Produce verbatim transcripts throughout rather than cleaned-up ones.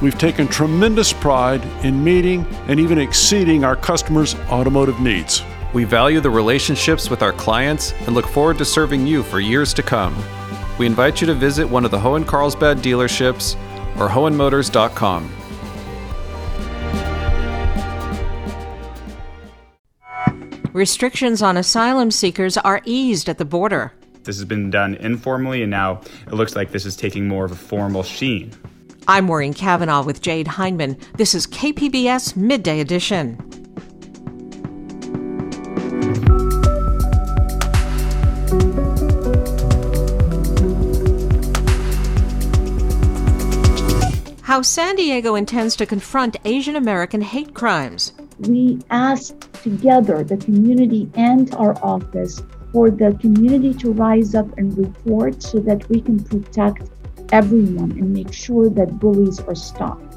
we've taken tremendous pride in meeting and even exceeding our customers' automotive needs. We value the relationships with our clients and look forward to serving you for years to come. We invite you to visit one of the Hoehn Carlsbad dealerships or hoehn motors dot com. Restrictions on asylum seekers are eased at the border. This has been done informally, and now it looks like this is taking more of a formal sheen. I'm Maureen Cavanaugh with Jade Hindman. This is K P B S Midday Edition. How San Diego intends to confront Asian American hate crimes. We asked together, the community and our office, for the community to rise up and report so that we can protect everyone and make sure that bullies are stopped.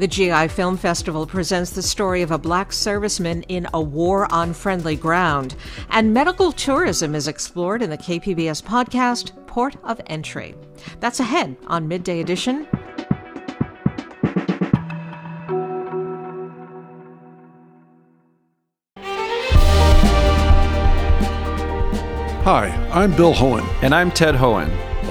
The G I Film Festival presents the story of a black serviceman in A War on Friendly Ground. And medical tourism is explored in the K P B S podcast, Port of Entry. That's ahead on Midday Edition. Hi, I'm Bill Hoehn. And I'm Ted Hoehn.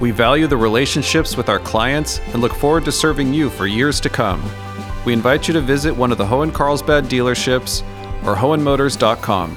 We value the relationships with our clients and look forward to serving you for years to come. We invite you to visit one of the Hoehn Carlsbad dealerships or hoehn motors dot com.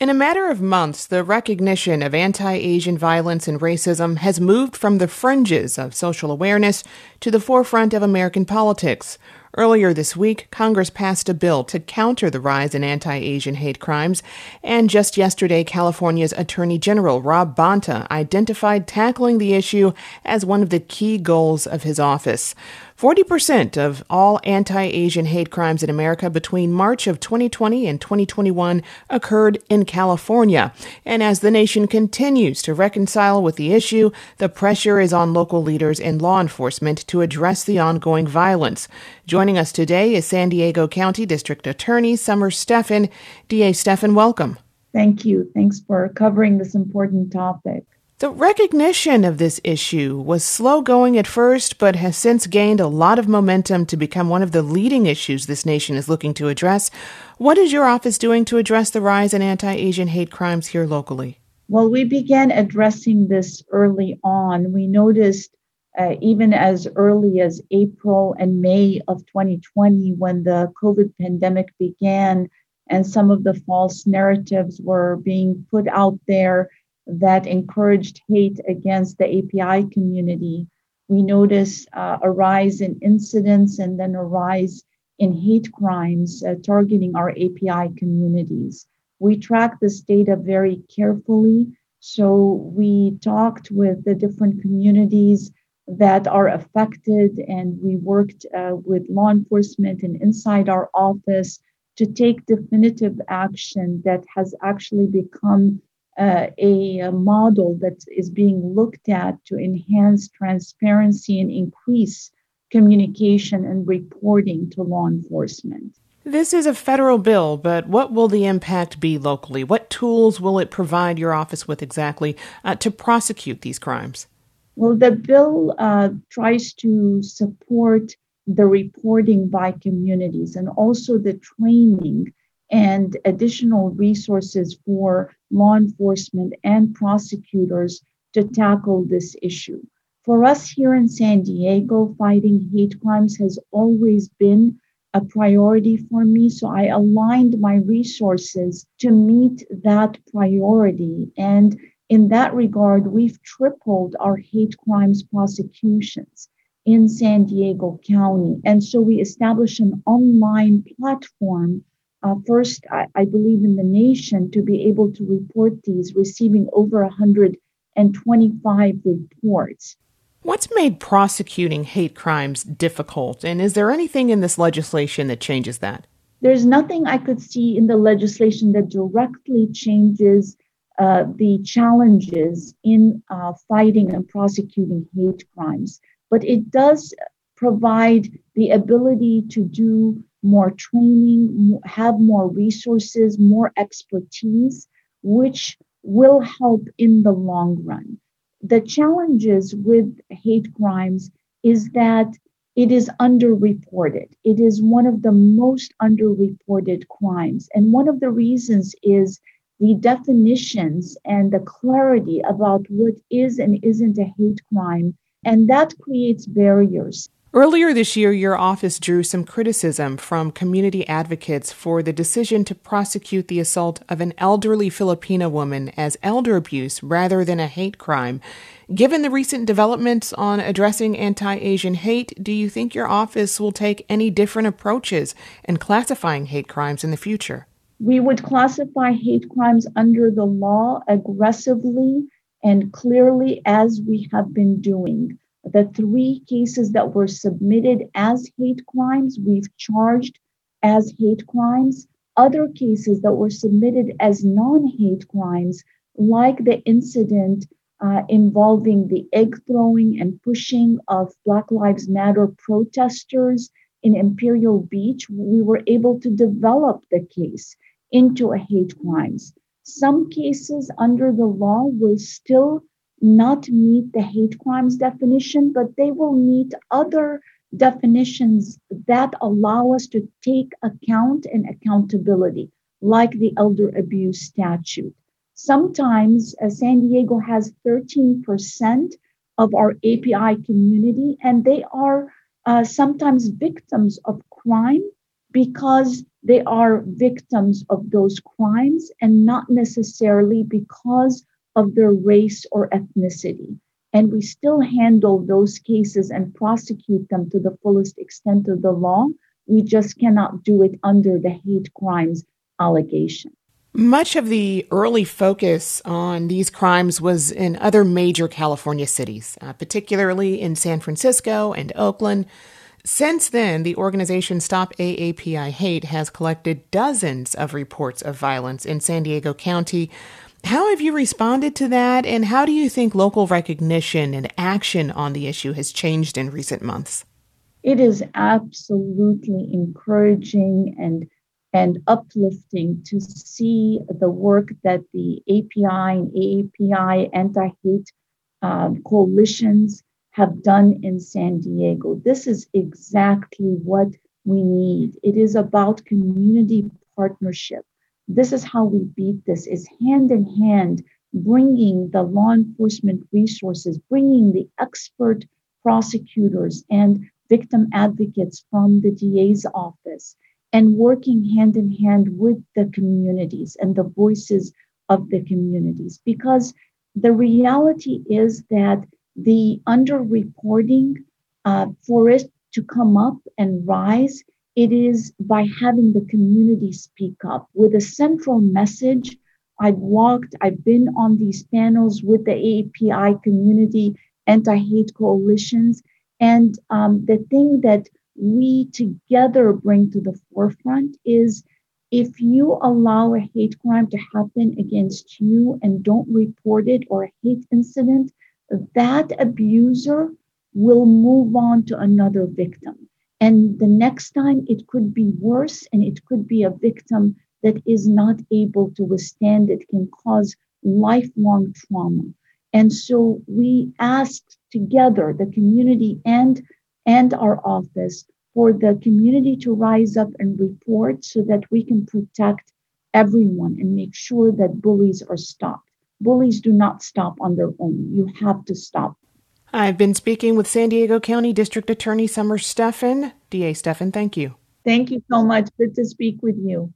In a matter of months, the recognition of anti-Asian violence and racism has moved from the fringes of social awareness to the forefront of American politics. Earlier this week, Congress passed a bill to counter the rise in anti-Asian hate crimes, and just yesterday, California's Attorney General Rob Bonta identified tackling the issue as one of the key goals of his office. forty percent of all anti-Asian hate crimes in America between March of twenty twenty and twenty twenty-one occurred in California. And as the nation continues to reconcile with the issue, the pressure is on local leaders and law enforcement to address the ongoing violence. Joining us today is San Diego County District Attorney Summer Stephan. D A Stephan, welcome. Thank you. Thanks for covering this important topic. The recognition of this issue was slow going at first, but has since gained a lot of momentum to become one of the leading issues this nation is looking to address. What is your office doing to address the rise in anti-Asian hate crimes here locally? Well, we began addressing this early on. We noticed uh, even as early as April and May of twenty twenty, when the COVID pandemic began and some of the false narratives were being put out there that encouraged hate against the A P I community. We notice uh, a rise in incidents and then a rise in hate crimes uh, targeting our A P I communities. We track this data very carefully. So we talked with the different communities that are affected, and we worked uh, with law enforcement and inside our office to take definitive action that has actually become Uh, a, a model that is being looked at to enhance transparency and increase communication and reporting to law enforcement. This is a federal bill, but what will the impact be locally? What tools will it provide your office with exactly uh, to prosecute these crimes? Well, the bill uh, tries to support the reporting by communities and also the training and additional resources for law enforcement and prosecutors to tackle this issue. For us here in San Diego, fighting hate crimes has always been a priority for me. So I aligned my resources to meet that priority. And in that regard, we've tripled our hate crimes prosecutions in San Diego County. And so we established an online platform, uh, first, I, I believe, in the nation to be able to report these, receiving over one hundred twenty-five reports. What's made prosecuting hate crimes difficult? And is there anything in this legislation that changes that? There's nothing I could see in the legislation that directly changes uh, the challenges in uh, fighting and prosecuting hate crimes. But it does provide the ability to do more training, have more resources, more expertise, which will help in the long run. The challenges with hate crimes is that it is underreported. It is one of the most underreported crimes. And one of the reasons is the definitions and the clarity about what is and isn't a hate crime. And that creates barriers. Earlier this year, your office drew some criticism from community advocates for the decision to prosecute the assault of an elderly Filipina woman as elder abuse rather than a hate crime. Given the recent developments on addressing anti-Asian hate, do you think your office will take any different approaches in classifying hate crimes in the future? We would classify hate crimes under the law aggressively and clearly, as we have been doing. The three cases that were submitted as hate crimes, we've charged as hate crimes. Other cases that were submitted as non-hate crimes, like the incident uh, involving the egg throwing and pushing of Black Lives Matter protesters in Imperial Beach, we were able to develop the case into a hate crimes. Some cases under the law will still not meet the hate crimes definition, but they will meet other definitions that allow us to take account and accountability, like the elder abuse statute. Sometimes uh, San Diego has thirteen percent of our A P I community, and they are uh, sometimes victims of crime because they are victims of those crimes and not necessarily because of their race or ethnicity. And we still handle those cases and prosecute them to the fullest extent of the law. We just cannot do it under the hate crimes allegation. Much of the early focus on these crimes was in other major California cities, uh, particularly in San Francisco and Oakland. Since then, the organization Stop A A P I Hate has collected dozens of reports of violence in San Diego County. How have you responded to that, and how do you think local recognition and action on the issue has changed in recent months? It is absolutely encouraging and, and uplifting to see the work that the A P I and A A P I anti-hate uh, coalitions have done in San Diego. This is exactly what we need. It is about community partnership. This is how we beat this, is hand in hand, bringing the law enforcement resources, bringing the expert prosecutors and victim advocates from the D A's office, and working hand in hand with the communities and the voices of the communities. Because the reality is that the underreporting, uh, for it to come up and rise, it is by having the community speak up with a central message. I've walked, I've been on these panels with the A A P I community, anti-hate coalitions. And um, the thing that we together bring to the forefront is, if you allow a hate crime to happen against you and don't report it, or a hate incident, that abuser will move on to another victim. And the next time it could be worse, and it could be a victim that is not able to withstand it, can cause lifelong trauma. And so we asked together, the community and, and our office, for the community to rise up and report so that we can protect everyone and make sure that bullies are stopped. Bullies do not stop on their own. You have to stop. I've been speaking with San Diego County District Attorney Summer Stephan. D A Stephan, thank you. Thank you so much. Good to speak with you.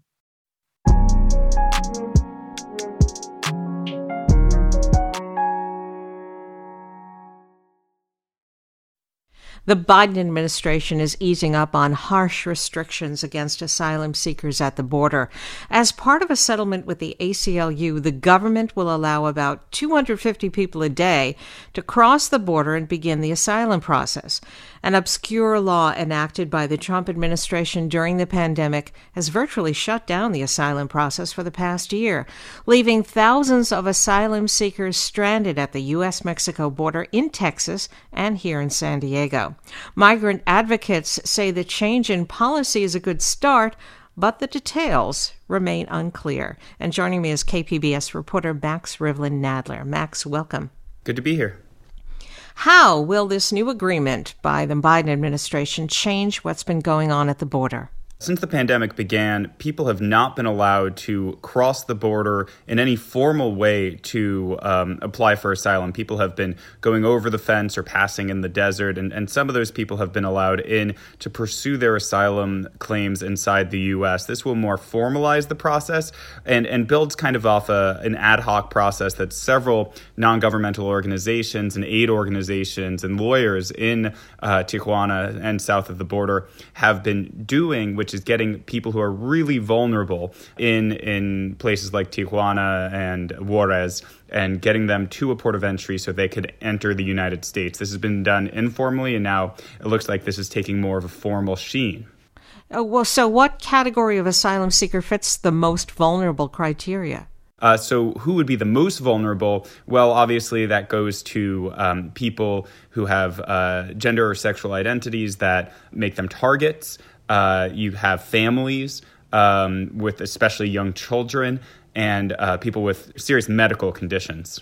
The Biden administration is easing up on harsh restrictions against asylum seekers at the border. As part of a settlement with the A C L U, the government will allow about two hundred fifty people a day to cross the border and begin the asylum process. An obscure law enacted by the Trump administration during the pandemic has virtually shut down the asylum process for the past year, leaving thousands of asylum seekers stranded at the U S Mexico border in Texas and here in San Diego. Migrant advocates say the change in policy is a good start, but the details remain unclear. And joining me is K P B S reporter Max Rivlin-Nadler. Max, welcome. Good to be here. How will this new agreement by the Biden administration change what's been going on at the border? Since the pandemic began, people have not been allowed to cross the border in any formal way to um, apply for asylum. People have been going over the fence or passing in the desert, and, and some of those people have been allowed in to pursue their asylum claims inside the U S. This will more formalize the process and, and builds kind of off a, an ad hoc process that several non-governmental organizations and aid organizations and lawyers in uh, Tijuana and south of the border have been doing, which is getting people who are really vulnerable in in places like Tijuana and Juarez and getting them to a port of entry so they could enter the United States. This has been done informally, and now it looks like this is taking more of a formal sheen. Oh, well, so what category of asylum seeker fits the most vulnerable criteria? Uh, so who would be the most vulnerable? Well, obviously that goes to um, people who have uh, gender or sexual identities that make them targets. Uh, you have families um, with especially young children and uh, people with serious medical conditions.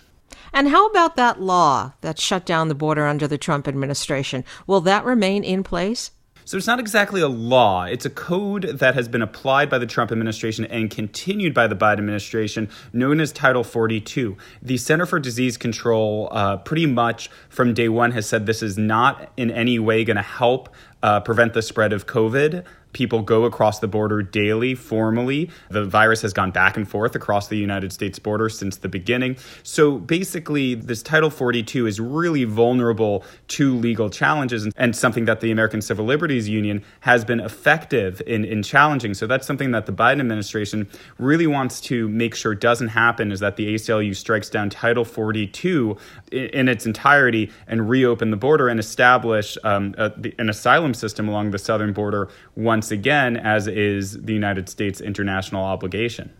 And how about that law that shut down the border under the Trump administration? Will that remain in place? So it's not exactly a law. It's a code that has been applied by the Trump administration and continued by the Biden administration, known as Title forty-two. The Center for Disease Control uh, pretty much from day one has said this is not in any way going to help uh, prevent the spread of COVID. People go across the border daily, formally. The virus has gone back and forth across the United States border since the beginning. So basically, this Title forty-two is really vulnerable to legal challenges and, and something that the American Civil Liberties Union has been effective in, in challenging. So that's something that the Biden administration really wants to make sure doesn't happen, is that the A C L U strikes down Title forty-two in, in its entirety and reopen the border and establish um, a, the, an asylum system along the southern border once Once again, as is the United States' international obligation.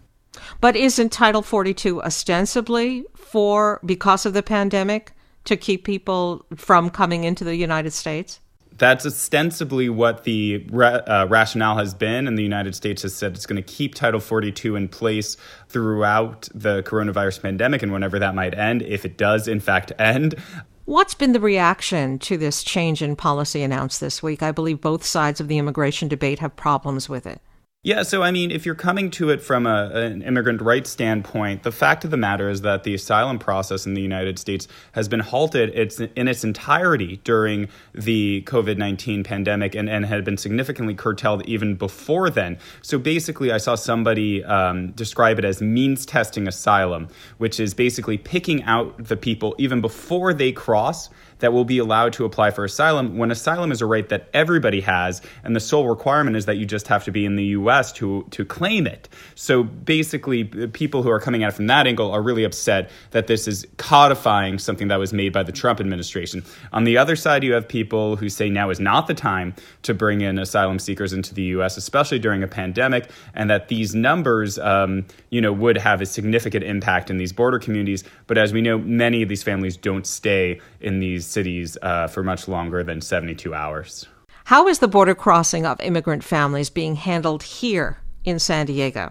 But isn't Title forty-two ostensibly for, because of the pandemic, to keep people from coming into the United States? That's ostensibly what the uh, rationale has been, and the United States has said it's going to keep Title forty-two in place throughout the coronavirus pandemic and whenever that might end, if it does in fact end. What's been the reaction to this change in policy announced this week? I believe both sides of the immigration debate have problems with it. Yeah, so I mean, if you're coming to it from a, an immigrant rights standpoint, the fact of the matter is that the asylum process in the United States has been halted it's, in its entirety during the COVID nineteen pandemic and, and had been significantly curtailed even before then. So basically, I saw somebody um, describe it as means testing asylum, which is basically picking out the people even before they cross that will be allowed to apply for asylum, when asylum is a right that everybody has, and the sole requirement is that you just have to be in the U S to to claim it. So basically, people who are coming at it from that angle are really upset that this is codifying something that was made by the Trump administration. On the other side, you have people who say now is not the time to bring in asylum seekers into the U S, especially during a pandemic, and that these numbers um, you know, would have a significant impact in these border communities. But as we know, many of these families don't stay in these cities uh, for much longer than seventy-two hours. How is the border crossing of immigrant families being handled here in San Diego?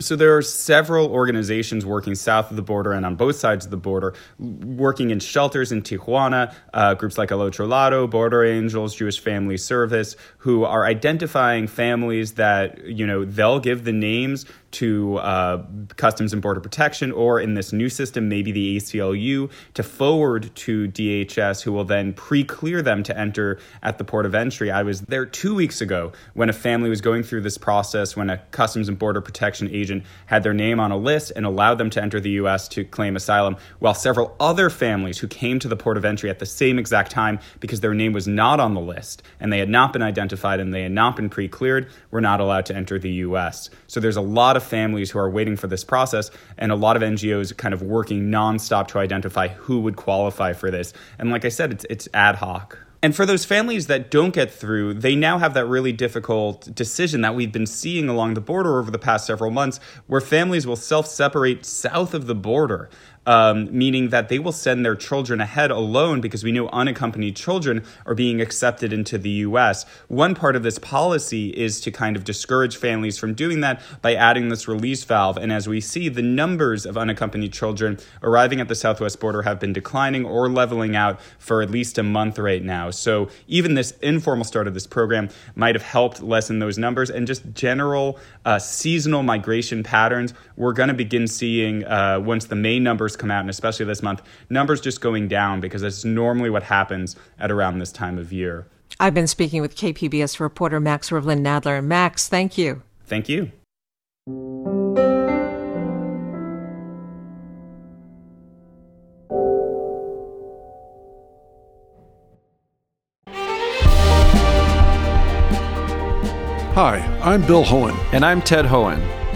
So there are several organizations working south of the border and on both sides of the border, working in shelters in Tijuana, uh, groups like El Otro Lado, Border Angels, Jewish Family Service, who are identifying families that, you know, they'll give the names to uh, Customs and Border Protection, or in this new system, maybe the A C L U, to forward to D H S, who will then pre-clear them to enter at the Port of Entry. I was there two weeks ago when a family was going through this process, when a Customs and Border Protection agent had their name on a list and allowed them to enter the U S to claim asylum, while several other families who came to the Port of Entry at the same exact time, because their name was not on the list and they had not been identified and they had not been pre-cleared, were not allowed to enter the U S. So there's a lot of families who are waiting for this process, and a lot of N G Os kind of working nonstop to identify who would qualify for this. And like I said, it's it's ad hoc. And for those families that don't get through, they now have that really difficult decision that we've been seeing along the border over the past several months, where families will self-separate south of the border. Um, meaning that they will send their children ahead alone, because we know unaccompanied children are being accepted into the U S. One part of this policy is to kind of discourage families from doing that by adding this release valve. And as we see, the numbers of unaccompanied children arriving at the southwest border have been declining or leveling out for at least a month right now. So even this informal start of this program might have helped lessen those numbers, and just general uh, seasonal migration patterns we're going to begin seeing uh, once the May numbers come out, and especially this month, numbers just going down, because that's normally what happens at around this time of year. I've been speaking with K P B S reporter Max Rivlin-Nadler. Max, thank you. Thank you. Hi, I'm Bill Hoehn. And I'm Ted Hoehn.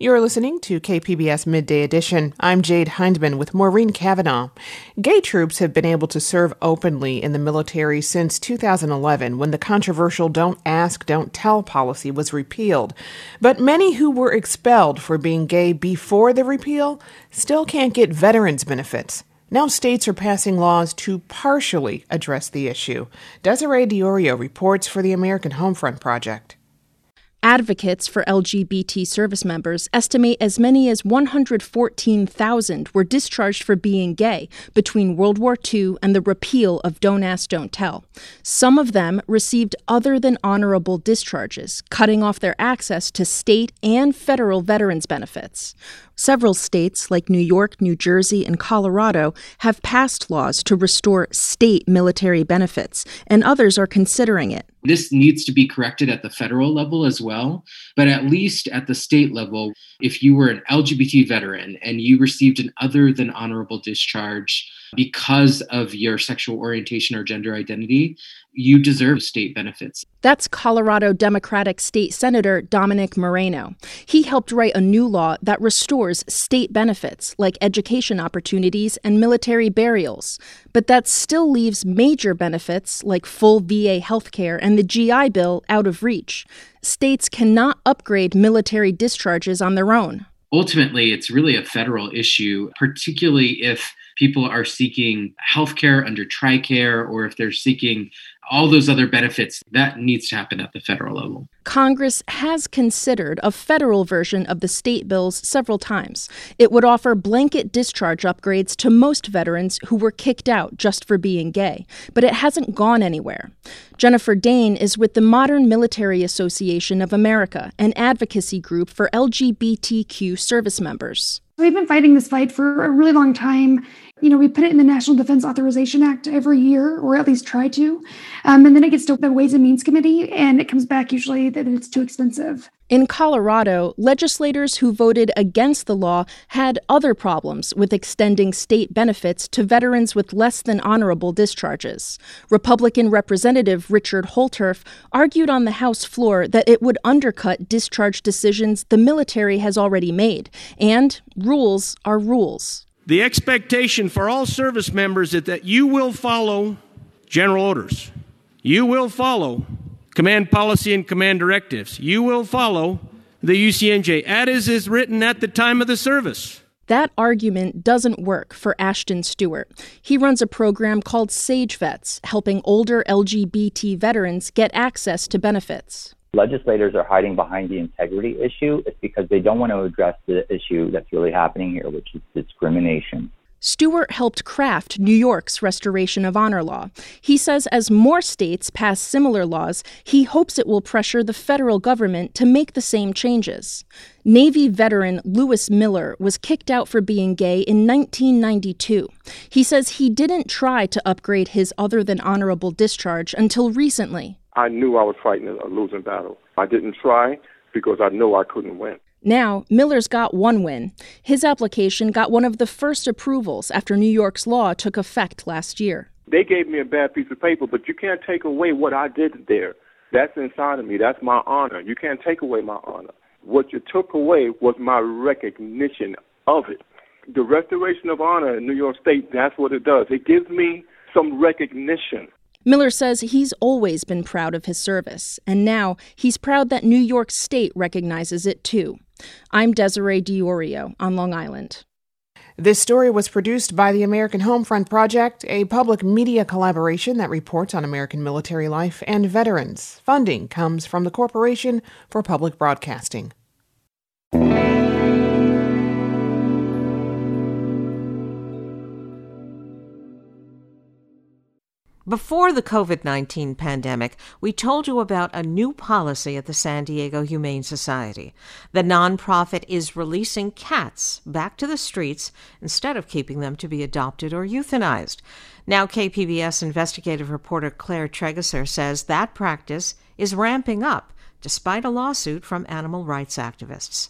You're listening to K P B S Midday Edition. I'm Jade Hindman with Maureen Cavanaugh. Gay troops have been able to serve openly in the military since two thousand eleven, when the controversial Don't Ask, Don't Tell policy was repealed. But many who were expelled for being gay before the repeal still can't get veterans' benefits. Now states are passing laws to partially address the issue. Desiree DiOrio reports for the American Homefront Project. Advocates for L G B T service members estimate as many as one hundred fourteen thousand were discharged for being gay between World War Two and the repeal of Don't Ask, Don't Tell. Some of them received other than honorable discharges, cutting off their access to state and federal veterans benefits. Several states, like New York, New Jersey, and Colorado, have passed laws to restore state military benefits, and others are considering it. This needs to be corrected at the federal level as well, but at least at the state level, if you were an L G B T veteran and you received an other than honorable discharge because of your sexual orientation or gender identity, you deserve state benefits. That's Colorado Democratic State Senator Dominic Moreno. He helped write a new law that restores state benefits like education opportunities and military burials. But that still leaves major benefits like full V A health care and the G I Bill out of reach. States cannot upgrade military discharges on their own. Ultimately, it's really a federal issue, particularly if people are seeking health care under TRICARE, or if they're seeking all those other benefits. That needs to happen at the federal level. Congress has considered a federal version of the state bills several times. It would offer blanket discharge upgrades to most veterans who were kicked out just for being gay, but it hasn't gone anywhere. Jennifer Dane is with the Modern Military Association of America, an advocacy group for L G B T Q service members. We've been fighting this fight for a really long time. you know, we put it in the National Defense Authorization Act every year, or at least try to. Um, and then it gets to the Ways and Means Committee, and it comes back usually that it's too expensive. In Colorado, legislators who voted against the law had other problems with extending state benefits to veterans with less than honorable discharges. Republican Representative Richard Holterf argued on the House floor that it would undercut discharge decisions the military has already made, and rules are rules. The expectation for all service members is that you will follow general orders. You will follow command policy and command directives. You will follow the U C M J, as is written at the time of the service. That argument doesn't work for Ashton Stewart. He runs a program called Sage Vets, helping older L G B T veterans get access to benefits. Legislators are hiding behind the integrity issue. It's because they don't want to address the issue that's really happening here, which is discrimination. Stewart helped craft New York's Restoration of Honor law. He says as more states pass similar laws, he hopes it will pressure the federal government to make the same changes. Navy veteran Lewis Miller was kicked out for being gay in nineteen ninety-two. He says he didn't try to upgrade his other than honorable discharge until recently. I knew I was fighting a losing battle. I didn't try because I knew I couldn't win. Now, Miller's got one win. His application got one of the first approvals after New York's law took effect last year. They gave me a bad piece of paper, but you can't take away what I did there. That's inside of me. That's my honor. You can't take away my honor. What you took away was my recognition of it. The Restoration of Honor in New York State, that's what it does. It gives me some recognition. Miller says he's always been proud of his service, and now he's proud that New York State recognizes it too. I'm Desiree DiOrio on Long Island. This story was produced by the American Homefront Project, a public media collaboration that reports on American military life and veterans. Funding comes from the Corporation for Public Broadcasting. Before the covid nineteen pandemic, we told you about a new policy at the San Diego Humane Society. The nonprofit is releasing cats back to the streets instead of keeping them to be adopted or euthanized. Now, K P B S investigative reporter Claire Trageser says that practice is ramping up despite a lawsuit from animal rights activists.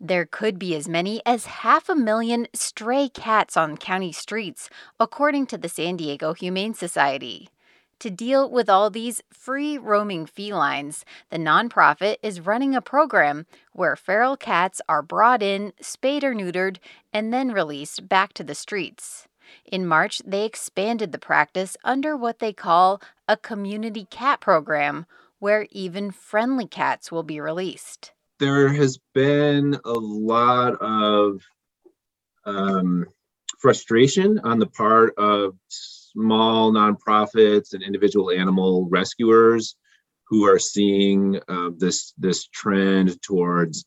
There could be as many as half a million stray cats on county streets, according to the San Diego Humane Society. To deal with all these free-roaming felines, the nonprofit is running a program where feral cats are brought in, spayed or neutered, and then released back to the streets. In March, they expanded the practice under what they call a community cat program, where even friendly cats will be released. There has been a lot of um, frustration on the part of small nonprofits and individual animal rescuers who are seeing uh, this this trend towards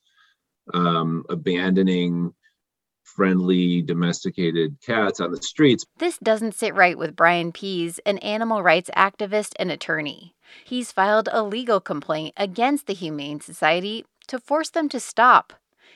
um, abandoning friendly domesticated cats on the streets. This doesn't sit right with Brian Pease, an animal rights activist and attorney. He's filed a legal complaint against the Humane Society to force them to stop.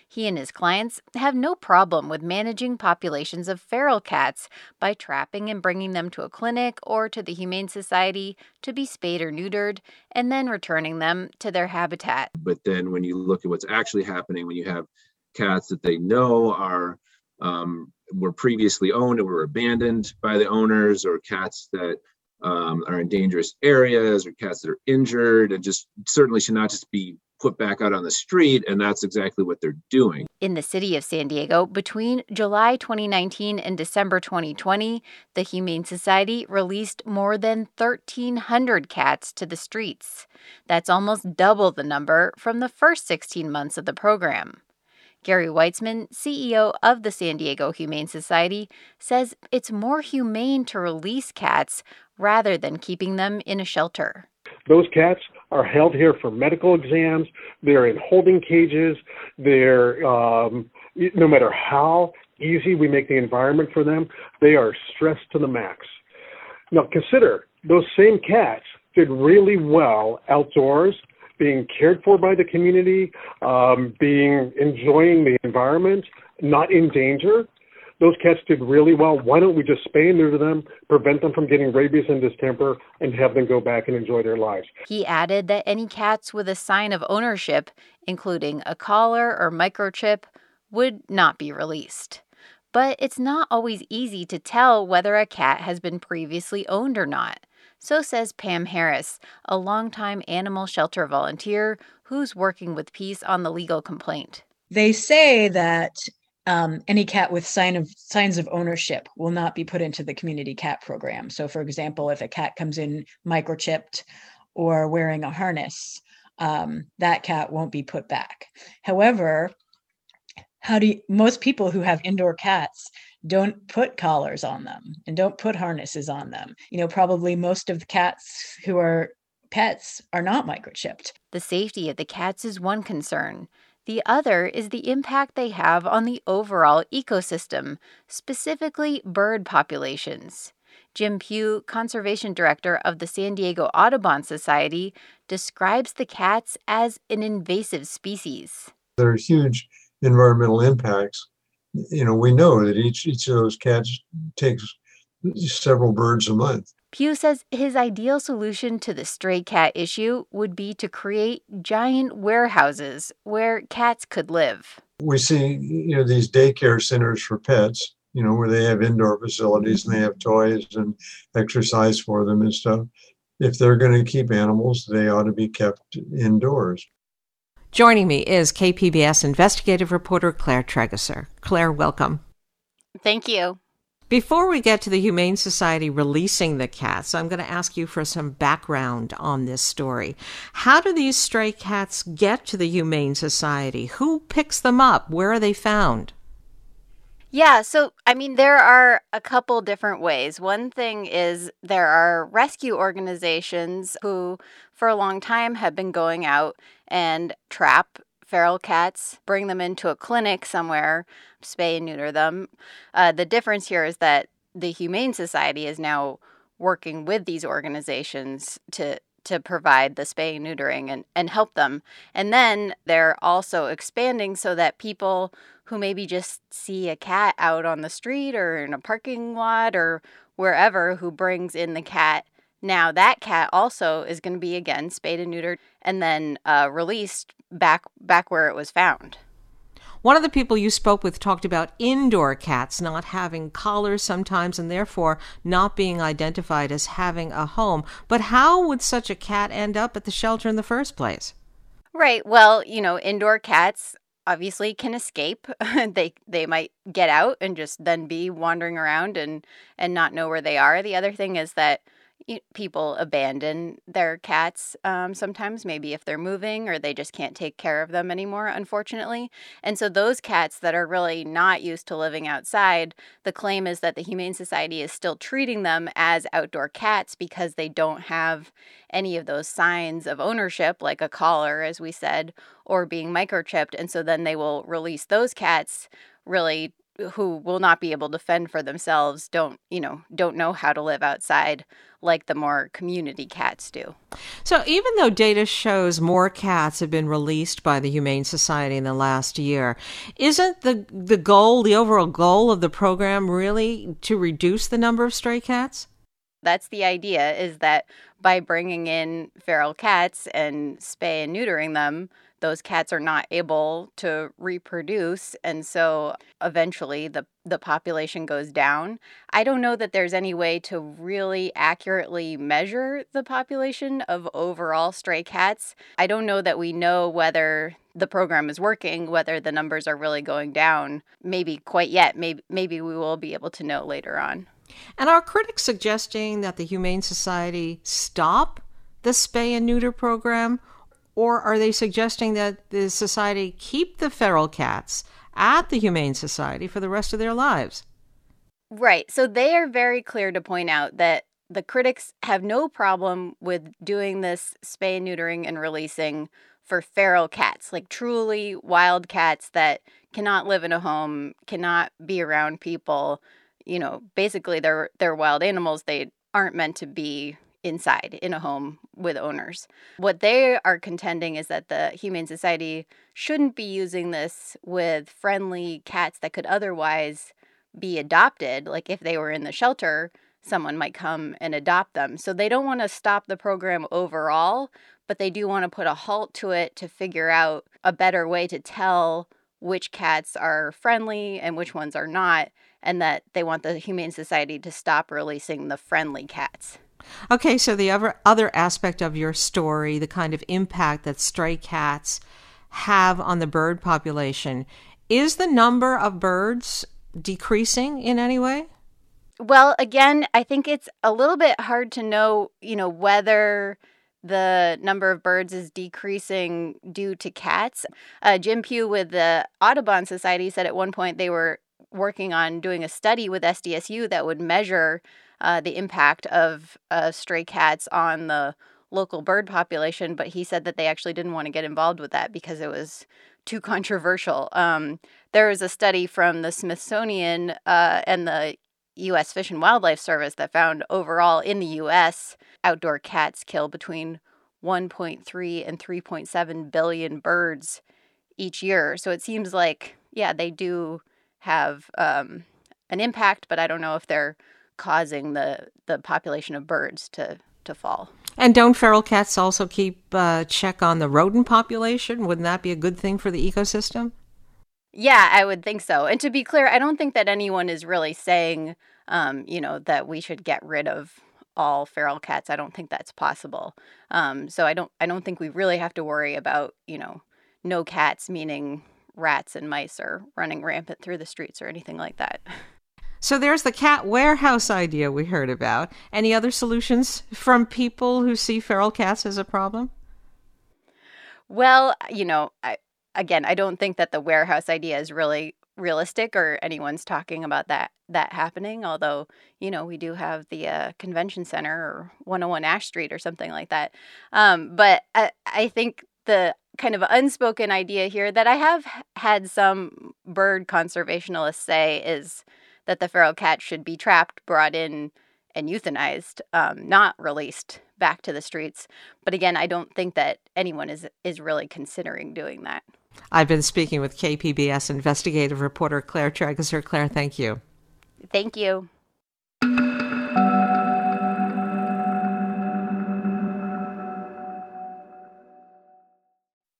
He and his clients have no problem with managing populations of feral cats by trapping and bringing them to a clinic or to the Humane Society to be spayed or neutered and then returning them to their habitat. But then when you look at what's actually happening, when you have cats that they know are um, were previously owned and were abandoned by the owners, or cats that um, are in dangerous areas, or cats that are injured and just certainly should not just be put back out on the street, and that's exactly what they're doing. In the city of San Diego, between July twenty nineteen and December twenty twenty, the Humane Society released more than thirteen hundred cats to the streets. That's almost double the number from the first sixteen months of the program. Gary Weitzman, C E O of the San Diego Humane Society, says it's more humane to release cats rather than keeping them in a shelter. Those cats are held here for medical exams. They're in holding cages. They're, um, no matter how easy we make the environment for them, they are stressed to the max. Now consider, those same cats did really well outdoors, being cared for by the community, um, being enjoying the environment, not in danger. Those cats did really well. Why don't we just spay and neuter them, prevent them from getting rabies and distemper, and have them go back and enjoy their lives? He added that any cats with a sign of ownership, including a collar or microchip, would not be released. But it's not always easy to tell whether a cat has been previously owned or not. So says Pam Harris, a longtime animal shelter volunteer who's working with Pease on the legal complaint. They say that um, any cat with sign of, signs of ownership will not be put into the community cat program. So, for example, if a cat comes in microchipped or wearing a harness, um, that cat won't be put back. However, How do you, most people who have indoor cats don't put collars on them and don't put harnesses on them. You know, probably most of the cats who are pets are not microchipped. The safety of the cats is one concern. The other is the impact they have on the overall ecosystem, specifically bird populations. Jim Pugh, conservation director of the San Diego Audubon Society, describes the cats as an invasive species. They're huge environmental impacts. You know, we know that each each of those cats takes several birds a month. Pugh says his ideal solution to the stray cat issue would be to create giant warehouses where cats could live. We see, you know, these daycare centers for pets, you know, where they have indoor facilities and they have toys and exercise for them and stuff. If they're going to keep animals, they ought to be kept indoors. Joining me is K P B S investigative reporter Claire Trageser. Claire, welcome. Thank you. Before we get to the Humane Society releasing the cats, I'm going to ask you for some background on this story. How do these stray cats get to the Humane Society? Who picks them up? Where are they found? Yeah, so, I mean, there are a couple different ways. One thing is there are rescue organizations who, for a long time, have been going out and trap feral cats, bring them into a clinic somewhere, spay and neuter them. Uh, the difference here is that the Humane Society is now working with these organizations to to provide the spay and neutering and, and help them. And then they're also expanding so that people who maybe just see a cat out on the street or in a parking lot or wherever who brings in the cat, now that cat also is going to be, again, spayed and neutered and then uh, released back back where it was found. One of the people you spoke with talked about indoor cats not having collars sometimes and therefore not being identified as having a home. But how would such a cat end up at the shelter in the first place? Right. Well, you know, indoor cats obviously can escape. they they might get out and just then be wandering around and, and not know where they are. The other thing is that people abandon their cats um, sometimes, maybe if they're moving or they just can't take care of them anymore, unfortunately. And so those cats that are really not used to living outside, the claim is that the Humane Society is still treating them as outdoor cats because they don't have any of those signs of ownership, like a collar, as we said, or being microchipped. And so then they will release those cats really who will not be able to fend for themselves, don't, you know, don't know how to live outside like the more community cats do. So even though data shows more cats have been released by the Humane Society in the last year, isn't the, the goal, the overall goal of the program really to reduce the number of stray cats? That's the idea, is that by bringing in feral cats and spay and neutering them, those cats are not able to reproduce, and so eventually the, the population goes down. I don't know that there's any way to really accurately measure the population of overall stray cats. I don't know that we know whether the program is working, whether the numbers are really going down, maybe quite yet. Maybe, maybe we will be able to know later on. And are critics suggesting that the Humane Society stop the spay and neuter program? Or are they suggesting that the society keep the feral cats at the Humane Society for the rest of their lives? Right. So they are very clear to point out that the critics have no problem with doing this spay and neutering and releasing for feral cats, like truly wild cats that cannot live in a home, cannot be around people. You know, basically they're they're wild animals. They aren't meant to be inside in a home with owners. What they are contending is that the Humane Society shouldn't be using this with friendly cats that could otherwise be adopted. Like if they were in the shelter, someone might come and adopt them. So they don't want to stop the program overall, but they do want to put a halt to it to figure out a better way to tell which cats are friendly and which ones are not, and that they want the Humane Society to stop releasing the friendly cats. Okay, so the other other aspect of your story, the kind of impact that stray cats have on the bird population, is the number of birds decreasing in any way? Well, again, I think it's a little bit hard to know, you know, whether the number of birds is decreasing due to cats. Uh, Jim Pugh with the Audubon Society said at one point they were working on doing a study with S D S U that would measure uh, the impact of uh, stray cats on the local bird population, but he said that they actually didn't want to get involved with that because it was too controversial. Um, there was a study from the Smithsonian uh, and the U S Fish and Wildlife Service that found overall in the U S outdoor cats kill between one point three and three point seven billion birds each year. So it seems like, yeah, they do have um, an impact, but I don't know if they're causing the, the population of birds to, to fall. And don't feral cats also keep uh, check on the rodent population? Wouldn't that be a good thing for the ecosystem? Yeah, I would think so. And to be clear, I don't think that anyone is really saying, um, you know, that we should get rid of all feral cats. I don't think that's possible. Um, so I don't I don't think we really have to worry about, you know, no cats, meaning rats and mice are running rampant through the streets or anything like that. So there's the cat warehouse idea we heard about. Any other solutions from people who see feral cats as a problem? Well, you know, I... Again, I don't think that the warehouse idea is really realistic or anyone's talking about that that happening, although, you know, we do have the uh, convention center or one oh one Ash Street or something like that. Um, but I, I think the kind of unspoken idea here that I have had some bird conservationists say is that the feral cat should be trapped, brought in, and euthanized, um, not released back to the streets. But again, I don't think that anyone is is really considering doing that. I've been speaking with K P B S investigative reporter Claire Trageser. Claire, thank you. Thank you.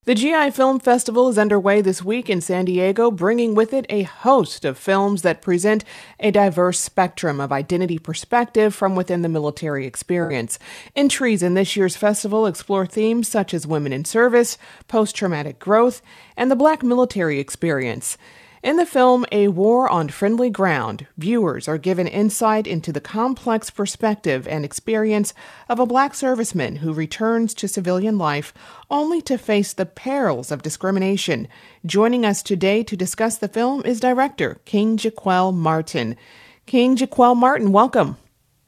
The G I Film Festival is underway this week in San Diego, bringing with it a host of films that present a diverse spectrum of identity perspective from within the military experience. Entries in this year's festival explore themes such as women in service, post-traumatic growth, and the Black military experience. In the film A War on Friendly Ground, viewers are given insight into the complex perspective and experience of a Black serviceman who returns to civilian life only to face the perils of discrimination. Joining us today to discuss the film is director King Jaquel Martin. King Jaquel Martin, welcome.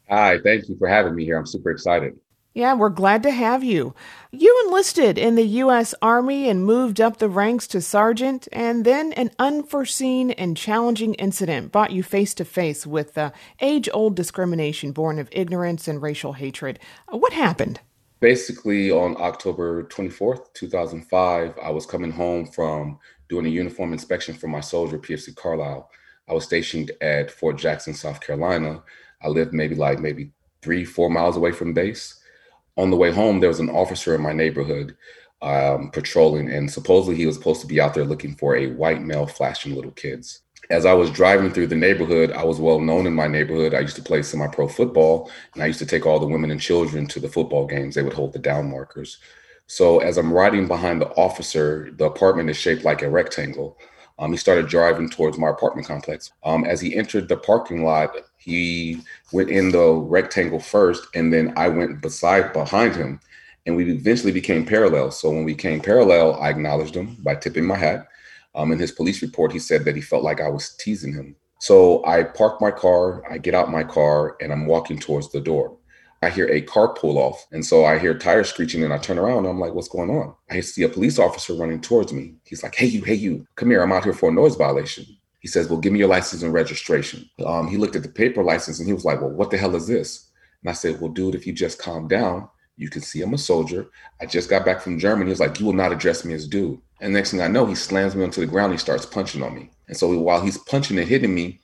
Hi, thank you for having me here. I'm super excited. Yeah, we're glad to have you. You enlisted in the U S Army and moved up the ranks to sergeant, and then an unforeseen and challenging incident brought you face-to-face with uh, age-old discrimination born of ignorance and racial hatred. What happened? Basically, on October twenty-fourth, two thousand five, I was coming home from doing a uniform inspection for my soldier, P F C Carlisle. I was stationed at Fort Jackson, South Carolina. I lived maybe like maybe three, four miles away from base. On the way home, there was an officer in my neighborhood um, patrolling, and supposedly he was supposed to be out there looking for a white male flashing little kids. As I was driving through the neighborhood, I was well known in my neighborhood. I used to play semi-pro football, and I used to take all the women and children to the football games. They would hold the down markers. So as I'm riding behind the officer, the apartment is shaped like a rectangle. Um, he started driving towards my apartment complex. Um, as he entered the parking lot, he went in the rectangle first, and then I went beside behind him, and we eventually became parallel. So when we came parallel, I acknowledged him by tipping my hat. Um, in his police report, he said that he felt like I was teasing him. So I parked my car, I get out my car, and I'm walking towards the door. I hear a car pull off, and so I hear tires screeching, and I turn around, and I'm like, what's going on? I see a police officer running towards me. He's like, hey, you, hey, you, come here. I'm out here for a noise violation. He says, well, give me your license and registration. Um, he looked at the paper license, and he was like, well, what the hell is this? And I said, well, dude, if you just calm down, you can see I'm a soldier. I just got back from Germany. He was like, you will not address me as dude. And next thing I know, he slams me onto the ground. He starts punching on me. And so while he's punching and hitting me,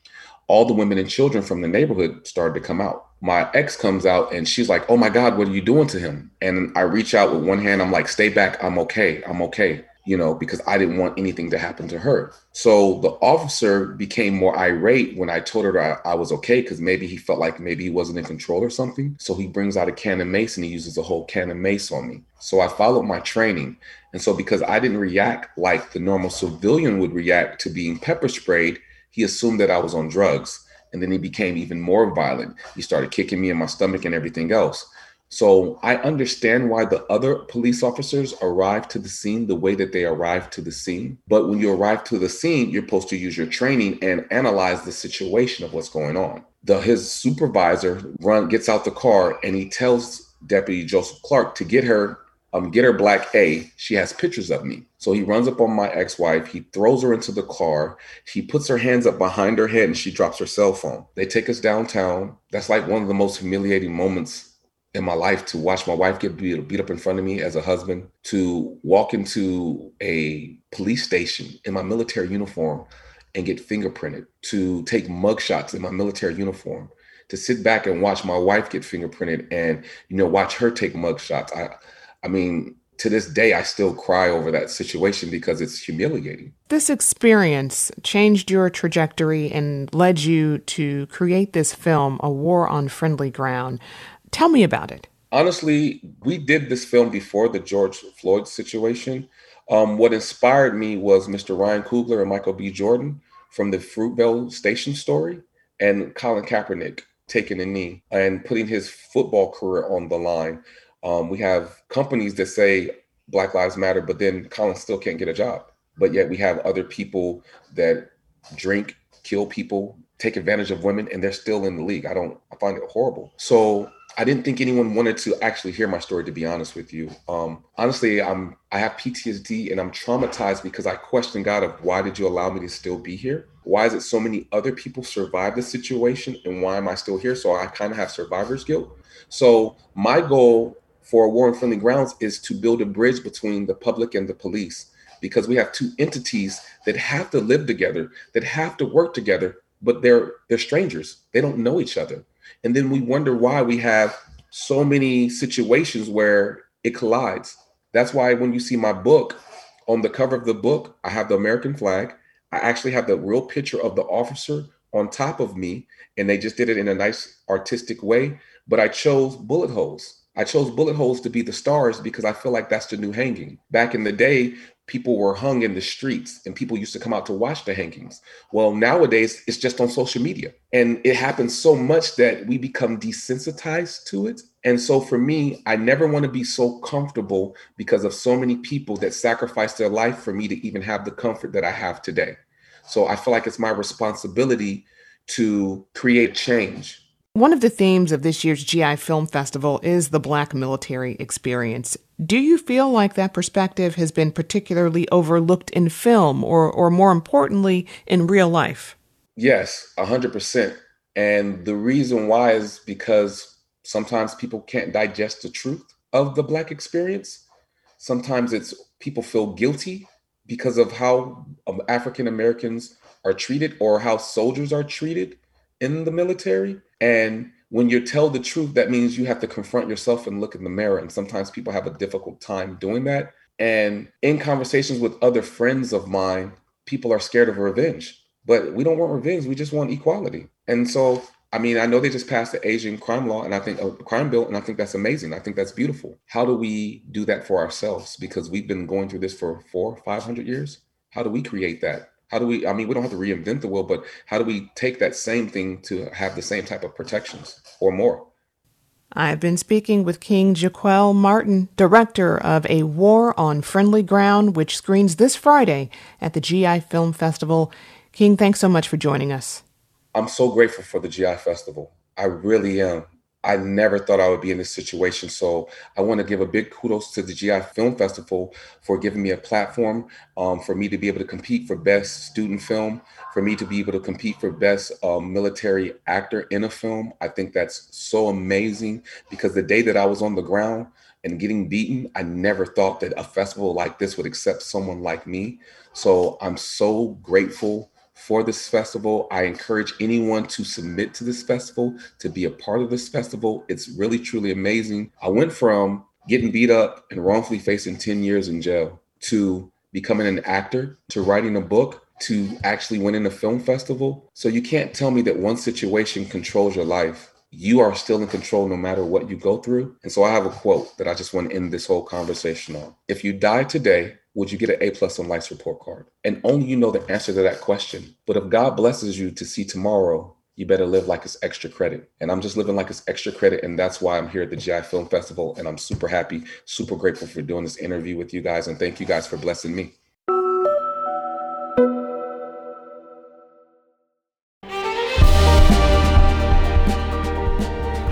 all the women and children from the neighborhood started to come out. My ex comes out and she's like, oh my God, what are you doing to him? And I reach out with one hand. I'm like, stay back. I'm okay. I'm okay. You know, because I didn't want anything to happen to her. So the officer became more irate when I told her that I, I was okay, because maybe he felt like maybe he wasn't in control or something. So he brings out a can of mace and he uses a whole can of mace on me. So I followed my training. And so because I didn't react like the normal civilian would react to being pepper sprayed, he assumed that I was on drugs. And then he became even more violent. He started kicking me in my stomach and everything else. So I understand why the other police officers arrived to the scene the way that they arrived to the scene. But when you arrive to the scene, you're supposed to use your training and analyze the situation of what's going on. The, his supervisor run, gets out the car and he tells Deputy Joseph Clark to get her, um, get her black A. She has pictures of me. So he runs up on my ex-wife. He throws her into the car. He puts her hands up behind her head and she drops her cell phone. They take us downtown. That's like one of the most humiliating moments in my life, to watch my wife get beat, beat up in front of me as a husband, to walk into a police station in my military uniform and get fingerprinted, to take mugshots in my military uniform, to sit back and watch my wife get fingerprinted and, you know, watch her take mugshots. I, I mean, to this day, I still cry over that situation because it's humiliating. This experience changed your trajectory and led you to create this film, A War on Friendly Ground. Tell me about it. Honestly, we did this film before the George Floyd situation. Um, what inspired me was Mister Ryan Coogler and Michael B. Jordan from the Fruitvale Station story, and Colin Kaepernick taking a knee and putting his football career on the line. Um, we have companies that say Black Lives Matter, but then Colin still can't get a job. But yet we have other people that drink, kill people, take advantage of women, and they're still in the league. I don't, I find it horrible. So I didn't think anyone wanted to actually hear my story, to be honest with you. Um, honestly, I'm I have P T S D and I'm traumatized because I question God of, why did you allow me to still be here? Why is it so many other people survived this situation and why am I still here? So I kind of have survivor's guilt. So my goal for War on Friendly Grounds is to build a bridge between the public and the police, because we have two entities that have to live together, that have to work together, but they're they're strangers. They don't know each other. And then we wonder why we have so many situations where it collides. That's why when you see my book, on the cover of the book, I have the American flag. I actually have the real picture of the officer on top of me, and they just did it in a nice artistic way. But I chose bullet holes. I chose bullet holes to be the stars because I feel like that's the new hanging. Back in the day, people were hung in the streets and people used to come out to watch the hangings. Well, nowadays it's just on social media, and it happens so much that we become desensitized to it. And so for me, I never want to be so comfortable because of so many people that sacrificed their life for me to even have the comfort that I have today. So I feel like it's my responsibility to create change. One of the themes of this year's G I Film Festival is the Black military experience. Do you feel like that perspective has been particularly overlooked in film, or, or more importantly, in real life? Yes, one hundred percent. And the reason why is because sometimes people can't digest the truth of the Black experience. Sometimes it's people feel guilty because of how African Americans are treated or how soldiers are treated in the military. And when you tell the truth, that means you have to confront yourself and look in the mirror. And sometimes people have a difficult time doing that. And in conversations with other friends of mine, people are scared of revenge. But we don't want revenge. We just want equality. And so, I mean, I know they just passed the Asian crime law and I think a crime bill, and I think that's amazing. I think that's beautiful. How do we do that for ourselves? Because we've been going through this for four, five hundred years. How do we create that? How do we, I mean, we don't have to reinvent the wheel, but how do we take that same thing to have the same type of protections or more? I've been speaking with King Jaquel Martin, director of A War on Friendly Ground, which screens this Friday at the G I Film Festival. King, thanks so much for joining us. I'm so grateful for the G I Festival. I really am. I never thought I would be in this situation. So I want to give a big kudos to the G I Film Festival for giving me a platform, um, for me to be able to compete for best student film, for me to be able to compete for best um, military actor in a film. I think that's so amazing, because the day that I was on the ground and getting beaten, I never thought that a festival like this would accept someone like me. So I'm so grateful for this festival. I encourage anyone to submit to this festival, to be a part of this festival. It's really, truly amazing. I went from getting beat up and wrongfully facing ten years in jail to becoming an actor, to writing a book, to actually winning a film festival. So you can't tell me that one situation controls your life. You are still in control no matter what you go through. And so I have a quote that I just want to end this whole conversation on. If you die today, would you get an A plus on life's report card? And only you know the answer to that question. But if God blesses you to see tomorrow, you better live like it's extra credit. And I'm just living like it's extra credit. And that's why I'm here at the G I Film Festival. And I'm super happy, super grateful for doing this interview with you guys. And thank you guys for blessing me.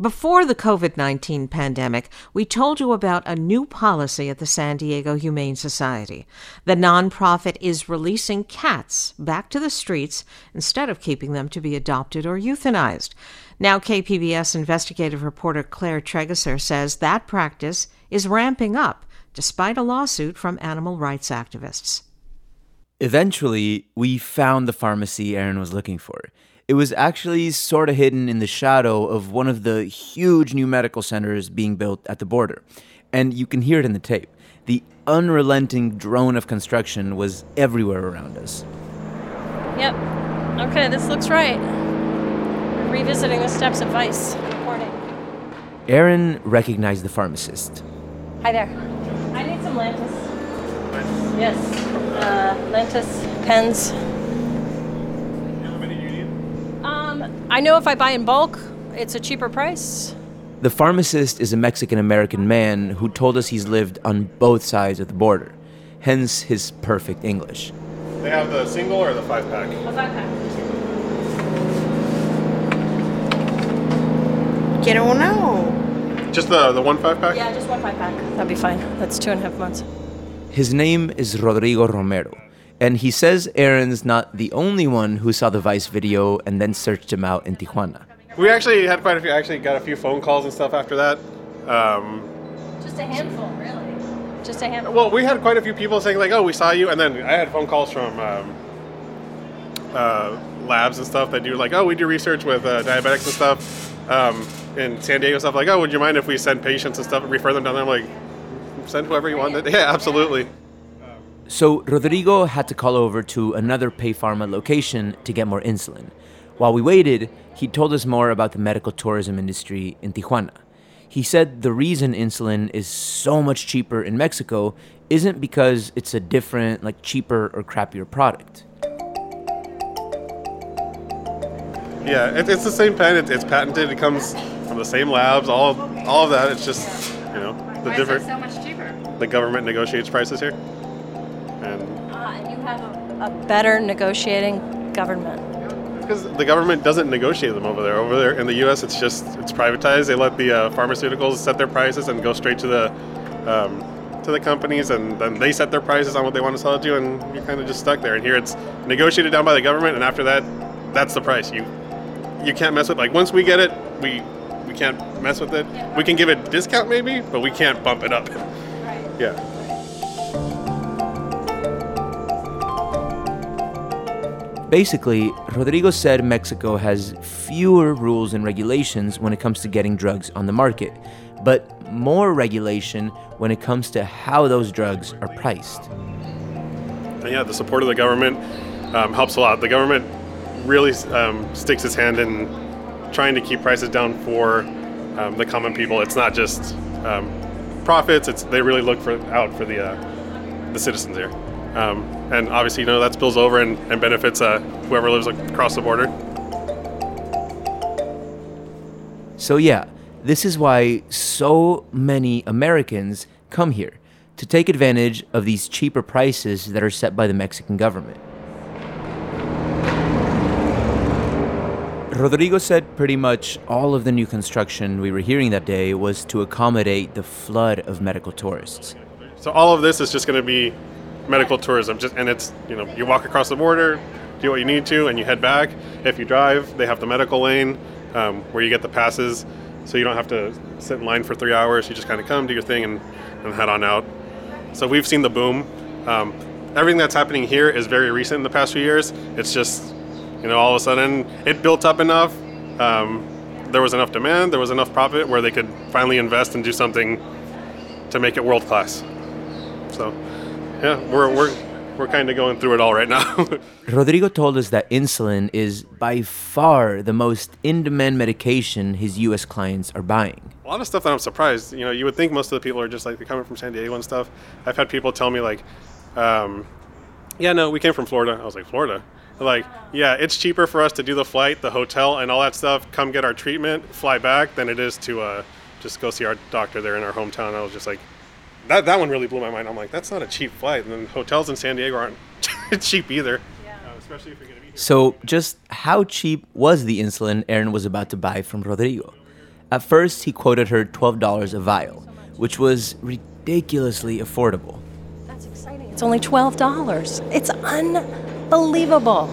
Before the covid nineteen pandemic, we told you about a new policy at the San Diego Humane Society. The nonprofit is releasing cats back to the streets instead of keeping them to be adopted or euthanized. Now, K P B S investigative reporter Claire Trageser says that practice is ramping up despite a lawsuit from animal rights activists. Eventually, we found the pharmacy Aaron was looking for. It was actually sort of hidden in the shadow of one of the huge new medical centers being built at the border. And you can hear it in the tape. The unrelenting drone of construction was everywhere around us. Yep. Okay, this looks right. We're revisiting the steps of Vice. Good morning. Aaron recognized the pharmacist. Hi there. I need some Lantus. Lantus? Yes. Uh, Lantus pens. I know if I buy in bulk, it's a cheaper price. The pharmacist is a Mexican-American man who told us he's lived on both sides of the border, hence his perfect English. They have the single or the five-pack? The five-pack. Quiero uno. Just the, the one five-pack? Yeah, just one five-pack. That'd be fine. That's two and a half months. His name is Rodrigo Romero. And he says Aaron's not the only one who saw the Vice video and then searched him out in Tijuana. We actually had quite a few, actually got a few phone calls and stuff after that. Um, Just a handful, really. Just a handful. Well, we had quite a few people saying like, oh, we saw you. And then I had phone calls from um, uh, labs and stuff that do like, oh, we do research with uh, diabetics and stuff um, in San Diego and stuff like, oh, would you mind if we send patients and stuff and refer them down there? I'm like, send whoever you want. Yeah, absolutely. So Rodrigo had to call over to another Pay Pharma location to get more insulin. While we waited, he told us more about the medical tourism industry in Tijuana. He said the reason insulin is so much cheaper in Mexico isn't because it's a different, like cheaper or crappier product. Yeah, it, it's the same pen. It, it's patented. It comes from the same labs, all, all of that. It's just, you know, the different... Why is it so much cheaper? The government negotiates prices here. And uh, you have a, a better negotiating government. Because the government doesn't negotiate them over there. Over there in the U S, it's just it's privatized. They let the uh, pharmaceuticals set their prices and go straight to the um, to the companies, and then they set their prices on what they want to sell it to, and you're kind of just stuck there. And here it's negotiated down by the government, and after that, that's the price. You you can't mess with it. Like once we get it, we we can't mess with it. Yeah. We can give it a discount maybe, but we can't bump it up. Right. Yeah. Basically, Rodrigo said Mexico has fewer rules and regulations when it comes to getting drugs on the market, but more regulation when it comes to how those drugs are priced. And yeah, the support of the government um, helps a lot. The government really um, sticks its hand in trying to keep prices down for um, the common people. It's not just um, profits. It's they really look for out for the uh, the citizens here, um, and obviously, you know, that spills over and, and benefits uh, whoever lives across the border. So yeah, this is why so many Americans come here, to take advantage of these cheaper prices that are set by the Mexican government. Rodrigo said pretty much all of the new construction we were hearing that day was to accommodate the flood of medical tourists. So all of this is just going to be medical tourism, just and it's, you know, you walk across the border, do what you need to, and you head back. If you drive, they have the medical lane um, where you get the passes, so you don't have to sit in line for three hours. You just kind of come, do your thing, and, and head on out. So we've seen the boom. Um, everything that's happening here is very recent in the past few years. It's just... You know, all of a sudden, it built up enough, um, there was enough demand, there was enough profit where they could finally invest and do something to make it world-class. So, yeah, we're we're we're kind of going through it all right now. Rodrigo told us that insulin is by far the most in-demand medication his U S clients are buying. A lot of stuff that I'm surprised, you know, you would think most of the people are just like, they're coming from San Diego and stuff. I've had people tell me like, um, yeah, no, we came from Florida. I was like, Florida? Like, yeah, it's cheaper for us to do the flight, the hotel, and all that stuff, come get our treatment, fly back, than it is to uh, just go see our doctor there in our hometown. I was just like, that that one really blew my mind. I'm like, that's not a cheap flight. And then hotels in San Diego aren't cheap either. Yeah. Uh, especially if you're going to be here. So just how cheap was the insulin Aaron was about to buy from Rodrigo? At first, he quoted her twelve dollars a vial, which was ridiculously affordable. That's exciting. It's only twelve dollars. It's unbelievable. Believable.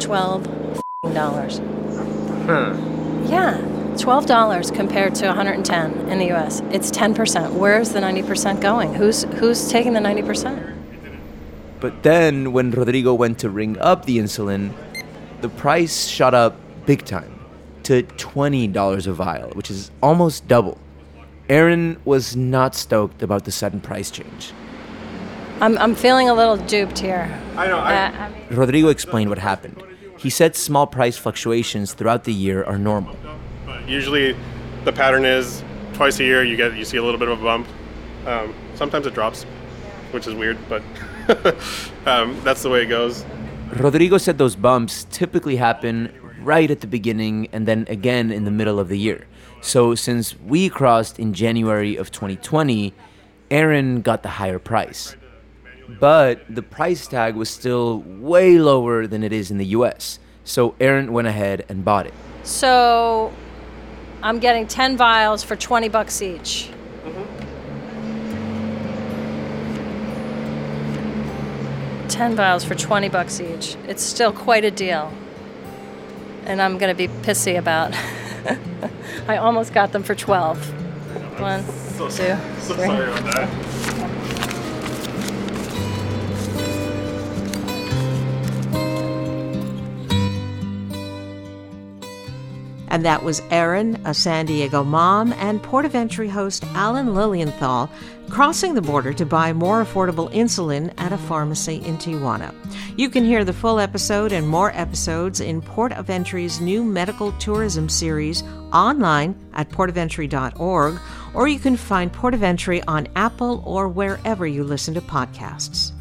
twelve dollars. Huh. Yeah, twelve dollars compared to one hundred ten in the U S. It's ten percent. Where's the ninety percent going? Who's who's taking the ninety percent? But then when Rodrigo went to ring up the insulin, the price shot up big time to twenty dollars a vial, which is almost double. Aaron was not stoked about the sudden price change. I'm I'm feeling a little duped here. I know. I, uh, I mean, Rodrigo explained what happened. He said small price fluctuations throughout the year are normal. Usually, the pattern is twice a year you get you see a little bit of a bump. Um, sometimes it drops, which is weird, but um, that's the way it goes. Rodrigo said those bumps typically happen right at the beginning and then again in the middle of the year. So since we crossed in January of twenty twenty, Aaron got the higher price. But the price tag was still way lower than it is in the U S. So Aaron went ahead and bought it. So I'm getting ten vials for twenty bucks each. Mm-hmm. ten vials for twenty bucks each. It's still quite a deal. And I'm going to be pissy about. I almost got them for twelve. One, so, two, so three. Sorry about that. And that was Aaron, a San Diego mom, and Port of Entry host Alan Lilienthal crossing the border to buy more affordable insulin at a pharmacy in Tijuana. You can hear the full episode and more episodes in Port of Entry's new medical tourism series online at port of entry dot org, or you can find Port of Entry on Apple or wherever you listen to podcasts.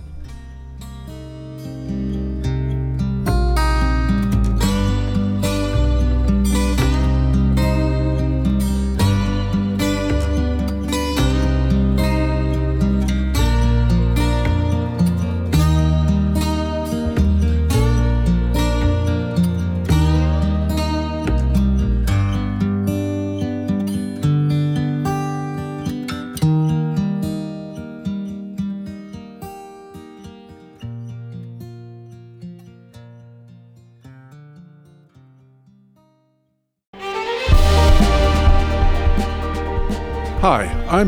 Hi, I'm